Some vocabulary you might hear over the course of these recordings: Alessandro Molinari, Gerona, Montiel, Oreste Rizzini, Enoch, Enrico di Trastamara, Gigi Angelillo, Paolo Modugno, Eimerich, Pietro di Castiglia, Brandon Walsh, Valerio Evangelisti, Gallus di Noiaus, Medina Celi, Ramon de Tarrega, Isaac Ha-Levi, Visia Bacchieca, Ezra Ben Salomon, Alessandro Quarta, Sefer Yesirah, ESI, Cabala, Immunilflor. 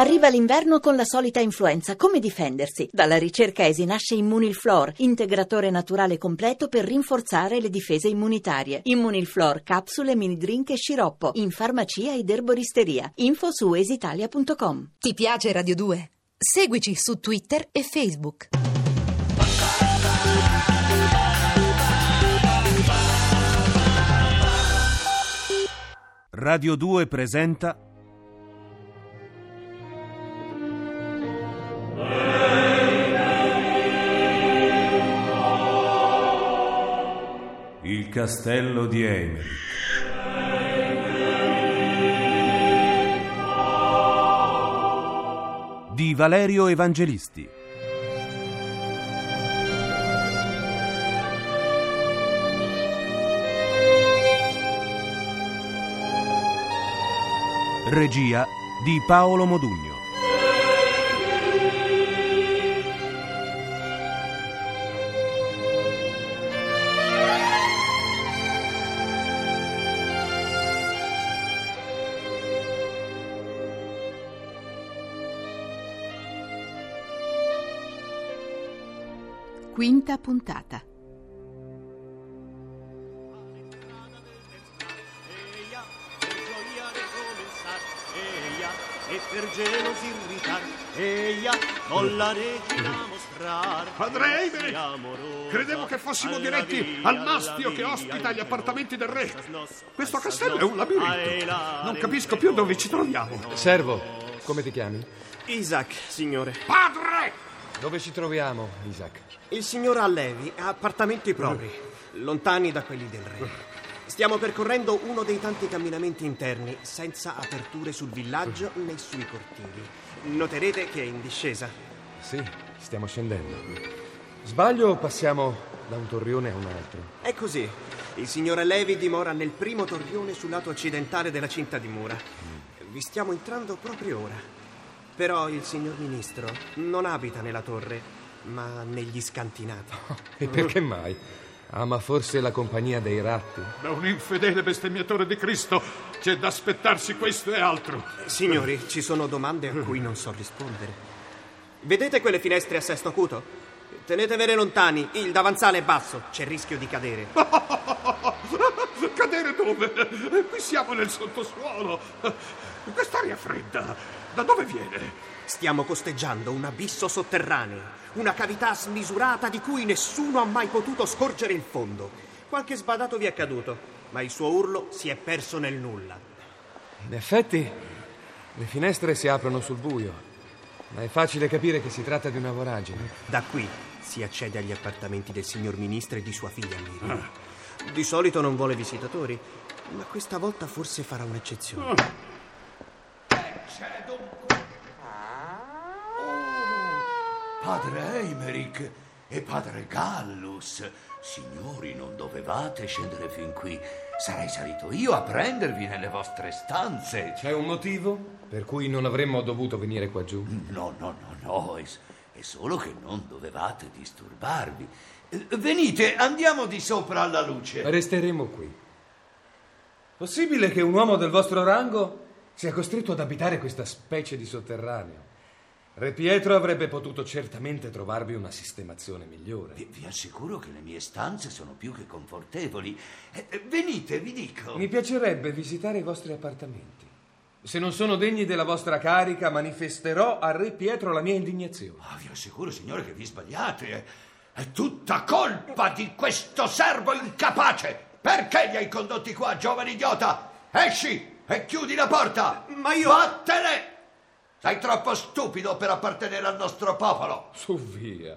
Arriva l'inverno con la solita influenza, come difendersi? Dalla ricerca ESI nasce Immunilflor, integratore naturale completo per rinforzare le difese immunitarie. Immunilflor, capsule, mini drink e sciroppo, in farmacia ed erboristeria. Info su esitalia.com. Ti piace Radio 2? Seguici su Twitter e Facebook. Radio 2 presenta Il castello di Eimerich di Valerio Evangelisti. Regia di Paolo Modugno. Quinta puntata. E per gelosi irritar, eia, con la regina mostrar. Padre Eimerich, credevo che fossimo diretti al mastio che ospita gli appartamenti del re. Questo castello è un labirinto. Non capisco più dove ci troviamo. Servo, come ti chiami? Isaac, signore. Padre! Dove ci troviamo, Isaac? Il signor Ha-Levi ha appartamenti propri, lontani da quelli del re. Stiamo percorrendo uno dei tanti camminamenti interni, senza aperture sul villaggio né sui cortili. Noterete che è in discesa. Sì, stiamo scendendo. Sbaglio o passiamo da un torrione a un altro? È così. Il signor Ha-Levi dimora nel primo torrione sul lato occidentale della cinta di mura. Vi stiamo entrando proprio ora. Però il signor ministro non abita nella torre, ma negli scantinati. E perché mai? Ama forse la compagnia dei ratti? Da un infedele bestemmiatore di Cristo c'è da aspettarsi questo e altro. Signori, ci sono domande a cui non so rispondere. Vedete quelle finestre a sesto acuto? Tenetevene lontani, il davanzale è basso, c'è il rischio di cadere. Cadere dove? Qui siamo nel sottosuolo. Quest'aria fredda, da dove viene? Stiamo costeggiando un abisso sotterraneo, una cavità smisurata di cui nessuno ha mai potuto scorgere il fondo. Qualche sbadato vi è caduto, ma il suo urlo si è perso nel nulla. In effetti, le finestre si aprono sul buio, ma è facile capire che si tratta di una voragine. Da qui si accede agli appartamenti del signor ministro e di sua figlia Miriam. Di solito non vuole visitatori, ma questa volta forse farà un'eccezione. C'è dunque! Padre Eimerich e padre Gallus, signori, non dovevate scendere fin qui. Sarei salito io a prendervi nelle vostre stanze. C'è un motivo per cui non avremmo dovuto venire qua giù? No, è solo che non dovevate disturbarvi. Venite, andiamo di sopra alla luce. Resteremo qui. Possibile che un uomo del vostro rango sia costretto ad abitare questa specie di sotterraneo? Re Pietro avrebbe potuto certamente trovarvi una sistemazione migliore. Vi assicuro che le mie stanze sono più che confortevoli. Venite, vi dico. Mi piacerebbe visitare i vostri appartamenti. Se non sono degni della vostra carica, manifesterò a Re Pietro la mia indignazione. Vi assicuro, signore, che vi sbagliate. È tutta colpa di questo servo incapace. Perché li hai condotti qua, giovane idiota? Esci e chiudi la porta. Ma io... Vattene! Sei troppo stupido per appartenere al nostro popolo. Su, via.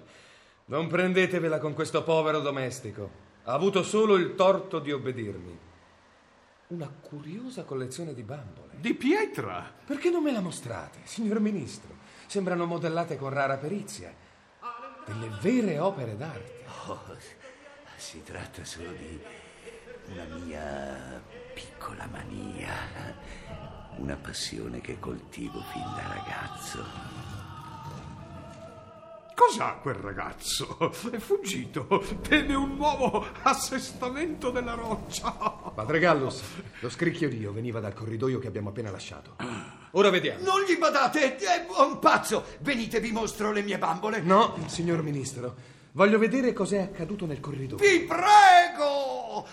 Non prendetevela con questo povero domestico. Ha avuto solo il torto di obbedirmi. Una curiosa collezione di bambole. Di pietra? Perché non me la mostrate, signor ministro? Sembrano modellate con rara perizia. Delle vere opere d'arte. Si tratta solo di una mia piccola mania. Una passione che coltivo fin da ragazzo. Cos'ha quel ragazzo? È fuggito. Teme un nuovo assestamento della roccia. Padre Gallus, lo scricchiolio veniva dal corridoio che abbiamo appena lasciato. Ora vediamo. Non gli badate, è un pazzo. Venite, vi mostro le mie bambole. No, signor ministro, voglio vedere cos'è accaduto nel corridoio. Vi prego!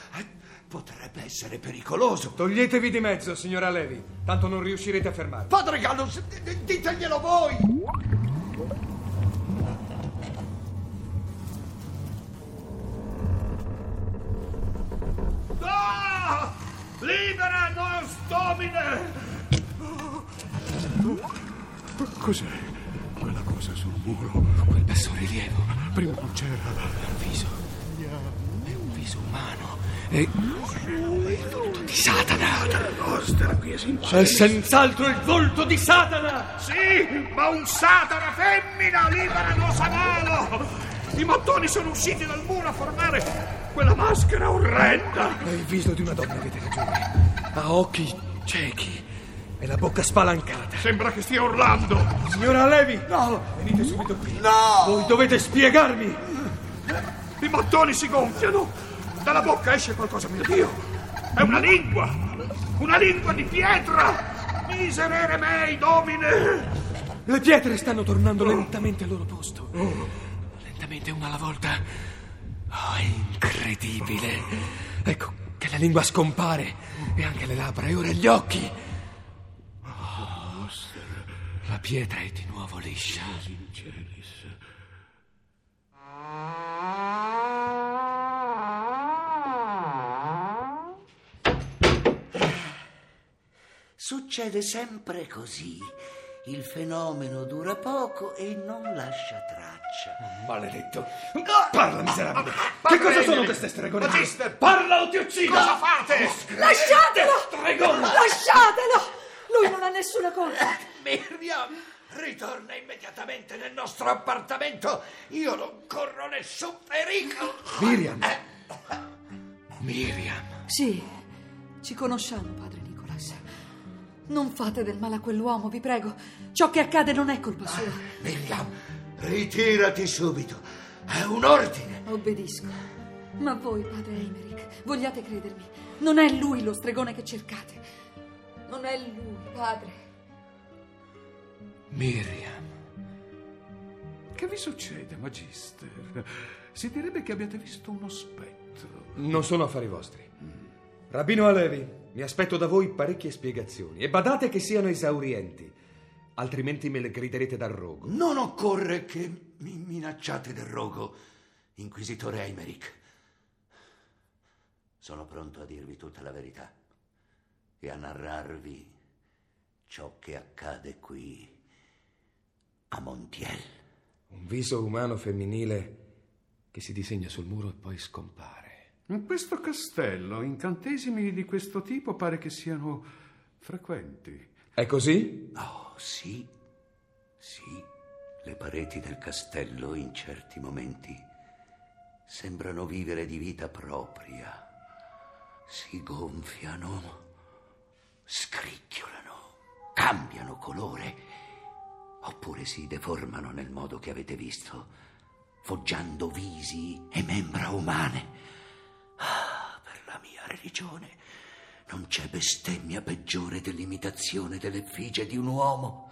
Potrebbe essere pericoloso. Toglietevi di mezzo, signora Levi, tanto non riuscirete a fermarvi. Padre Gallus, diteglielo voi! Ah! Libera nos domine! Cos'è quella cosa sul muro? Quel basso rilievo. Prima non c'era. Il viso. È un viso umano. E il volto di Satana. È senz'altro il volto di Satana. Sì, ma un Satana femmina. Libera nos amano. I mattoni sono usciti dal muro a formare quella maschera orrenda. È il viso di una donna, avete ragione. Ha occhi ciechi e la bocca spalancata. Sembra che stia urlando. Signora Levi, no, venite subito qui. No, voi dovete spiegarmi. I mattoni si gonfiano. Dalla bocca esce qualcosa, mio Dio. È una lingua. Una lingua di pietra. Miserere mei, domine. Le pietre stanno tornando lentamente al loro posto. Lentamente, una alla volta. Oh, è incredibile. Ecco che la lingua scompare, e anche le labbra, e ora gli occhi. Oh, la pietra è di nuovo liscia. Succede sempre così. Il fenomeno dura poco e non lascia traccia. Maledetto! Parla, miserabile! Che cosa sono queste stregone? Magister! Parla o ti uccido! Cosa fate? Lasciatelo! Stregone! Lasciatelo! Lui non ha nessuna colpa. Miriam, ritorna immediatamente nel nostro appartamento. Io non corro nessun pericolo. Miriam! Miriam! Sì, ci conosciamo, padre Nicolas. Non fate del male a quell'uomo, vi prego. Ciò che accade non è colpa sua. Miriam, ritirati subito. È un ordine. Obbedisco. Ma voi, padre Eimerich, vogliate credermi? Non è lui lo stregone che cercate. Non è lui, padre. Miriam. Che vi succede, Magister? Si direbbe che abbiate visto uno spettro. Non sono affari vostri. Rabbino Alevi, mi aspetto da voi parecchie spiegazioni e badate che siano esaurienti, altrimenti me le griderete dal rogo. Non occorre che mi minacciate del rogo, inquisitore Eimerich. Sono pronto a dirvi tutta la verità e a narrarvi ciò che accade qui a Montiel. Un viso umano femminile che si disegna sul muro e poi scompare. In questo castello incantesimi di questo tipo pare che siano frequenti. È così? Oh, sì. Sì. Le pareti del castello in certi momenti sembrano vivere di vita propria. Si gonfiano, scricchiolano, cambiano colore, oppure si deformano nel modo che avete visto, foggiando visi e membra umane. Ah, per la mia religione non c'è bestemmia peggiore dell'imitazione dell'effigie di un uomo.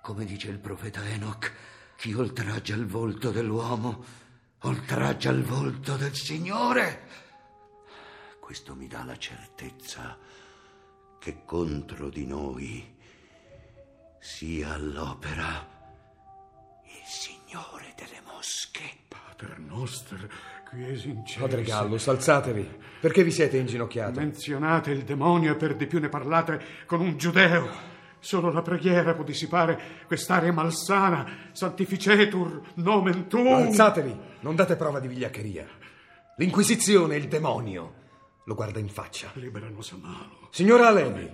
Come dice il profeta Enoch, chi oltraggia il volto dell'uomo oltraggia il volto del Signore. Questo mi dà la certezza che contro di noi sia all'opera il Signore delle mosche. Pater Noster. Padre Gallus, alzatevi. Perché vi siete inginocchiati? Menzionate il demonio e per di più ne parlate con un giudeo. Solo la preghiera può dissipare quest'aria malsana. Santificetur nomen tuum. Alzatevi, non date prova di vigliaccheria. L'inquisizione, il demonio lo guarda in faccia. Libera nos amano. Signora Levi,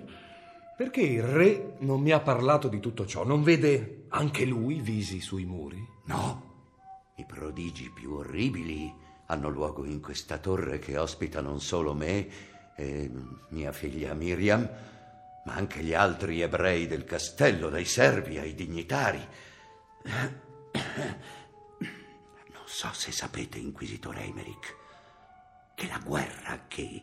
perché il re non mi ha parlato di tutto ciò? Non vede anche lui visi sui muri? No, i prodigi più orribili hanno luogo in questa torre che ospita non solo me e mia figlia Miriam, ma anche gli altri ebrei del castello, dai servi ai dignitari. Non so se sapete, inquisitore Eimerich, che la guerra che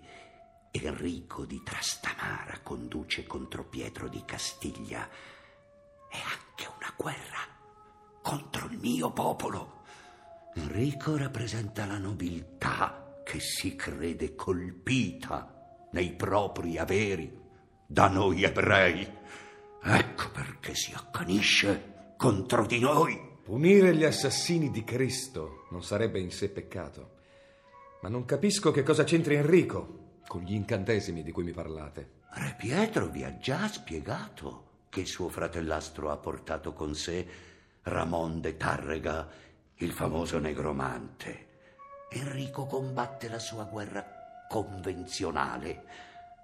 Enrico di Trastamara conduce contro Pietro di Castiglia. È anche una guerra contro il mio popolo. Enrico rappresenta la nobiltà che si crede colpita nei propri averi da noi ebrei. Ecco perché si accanisce contro di noi. Punire gli assassini di Cristo non sarebbe in sé peccato, ma non capisco che cosa c'entri Enrico con gli incantesimi di cui mi parlate. Re Pietro vi ha già spiegato che il suo fratellastro ha portato con sé Ramon de Tarrega, il famoso negromante. Enrico combatte la sua guerra convenzionale.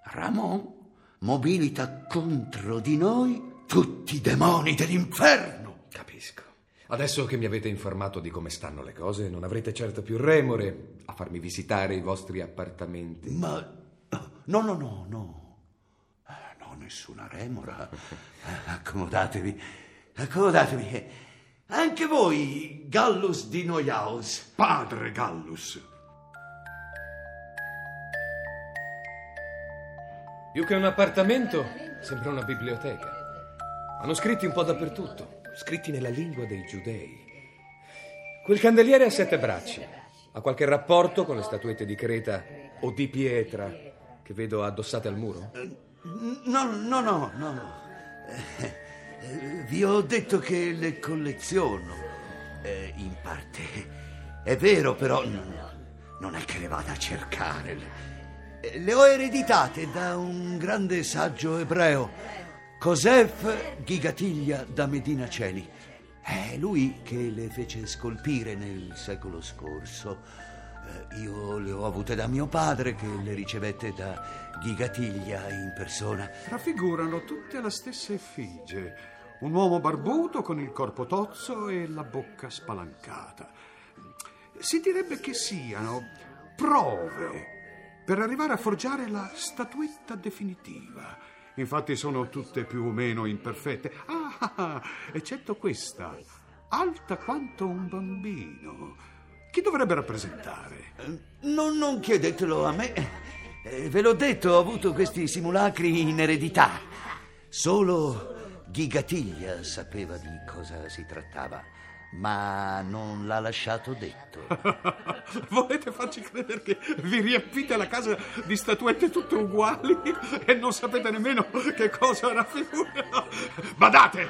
Ramon mobilita contro di noi tutti i demoni dell'inferno. Capisco. Adesso che mi avete informato di come stanno le cose, non avrete certo più remore a farmi visitare i vostri appartamenti. Ma... No. No, nessuna remora. Accomodatevi. Anche voi, Gallus di Noiaus. Padre Gallus. Più che un appartamento, sembra una biblioteca. Manoscritti un po' dappertutto. Scritti nella lingua dei giudei. Quel candeliere a 7 braccia ha qualche rapporto con le statuette di Creta o di pietra che vedo addossate al muro? No. Vi ho detto che le colleziono in parte. È vero, però non è che le vada a cercare. Le ho ereditate da un grande saggio ebreo, Joseph Ghigatiglia da Medina Celi. È lui che le fece scolpire nel secolo scorso. Io le ho avute da mio padre, che le ricevette da Ghigatiglia in persona. Raffigurano tutte la stessa effigie: un uomo barbuto con il corpo tozzo e la bocca spalancata. Si direbbe che siano prove per arrivare a forgiare la statuetta definitiva. Infatti sono tutte più o meno imperfette, eccetto questa, alta quanto un bambino. Chi dovrebbe rappresentare? Non chiedetelo a me. Ve l'ho detto, ho avuto questi simulacri in eredità. Solo Ghigatiglia sapeva di cosa si trattava, ma non l'ha lasciato detto. Volete farci credere che vi riempite la casa di statuette tutte uguali e non sapete nemmeno che cosa raffigurano? Badate,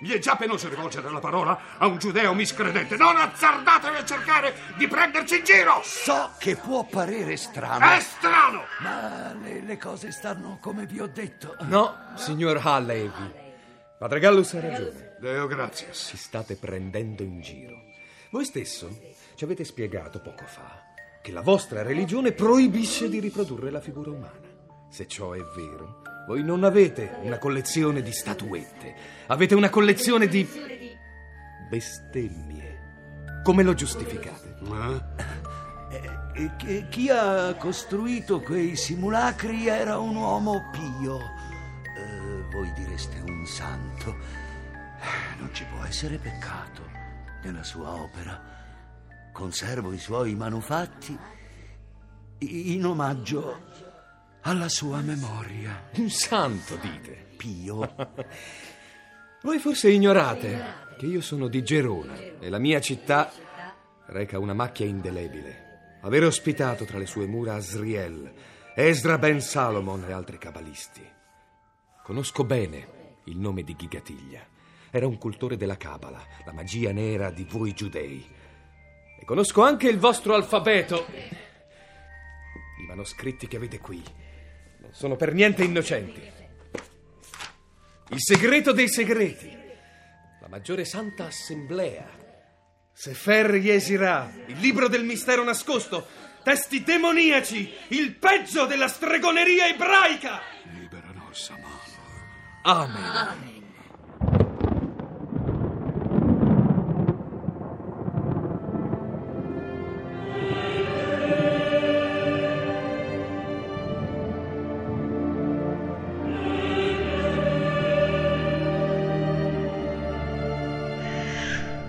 mi è già penoso rivolgere la parola a un giudeo miscredente. Non azzardatevi a cercare di prenderci in giro. So che può parere strano. È strano, ma le cose stanno come vi ho detto. No, signor Ha-Levi, Padre Gallus ha ragione. Deo grazie. Si state prendendo in giro. Voi stesso ci avete spiegato poco fa che la vostra religione proibisce di riprodurre la figura umana. Se ciò è vero, voi non avete una collezione di statuette, avete una collezione di bestemmie. Come lo giustificate? Chi ha costruito quei simulacri era un uomo pio. Voi direste un santo. Non ci può essere peccato nella sua opera. Conservo i suoi manufatti in omaggio alla sua memoria. Un santo, dite? Pio. Voi forse ignorate che io sono di Gerona e la mia città reca una macchia indelebile. Aver ospitato tra le sue mura Azriel, Ezra Ben Salomon e altri cabalisti. Conosco bene il nome di Ghigatiglia. Era un cultore della Cabala, la magia nera di voi giudei. E conosco anche il vostro alfabeto. I manoscritti che avete qui non sono per niente innocenti. Il segreto dei segreti, la maggiore santa assemblea, Sefer Yesirah, il libro del mistero nascosto, testi demoniaci, il peggio della stregoneria ebraica. Libera nostra mano. Amen.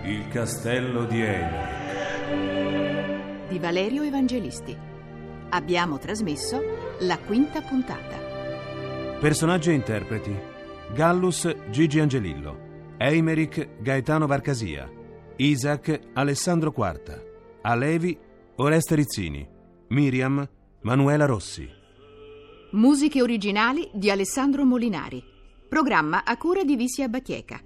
Il castello di Enoch di Valerio Evangelisti. Abbiamo trasmesso la quinta puntata. Personaggi e interpreti: Gallus Gigi Angelillo, Eimerich Gaetano Varcasia, Isaac Alessandro Quarta, Alevi Oreste Rizzini, Miriam Manuela Rossi. Musiche originali di Alessandro Molinari. Programma a cura di Visia Bacchieca.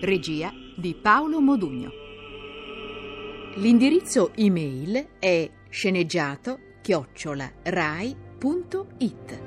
Regia di Paolo Modugno. L'indirizzo email è sceneggiato@rai.it.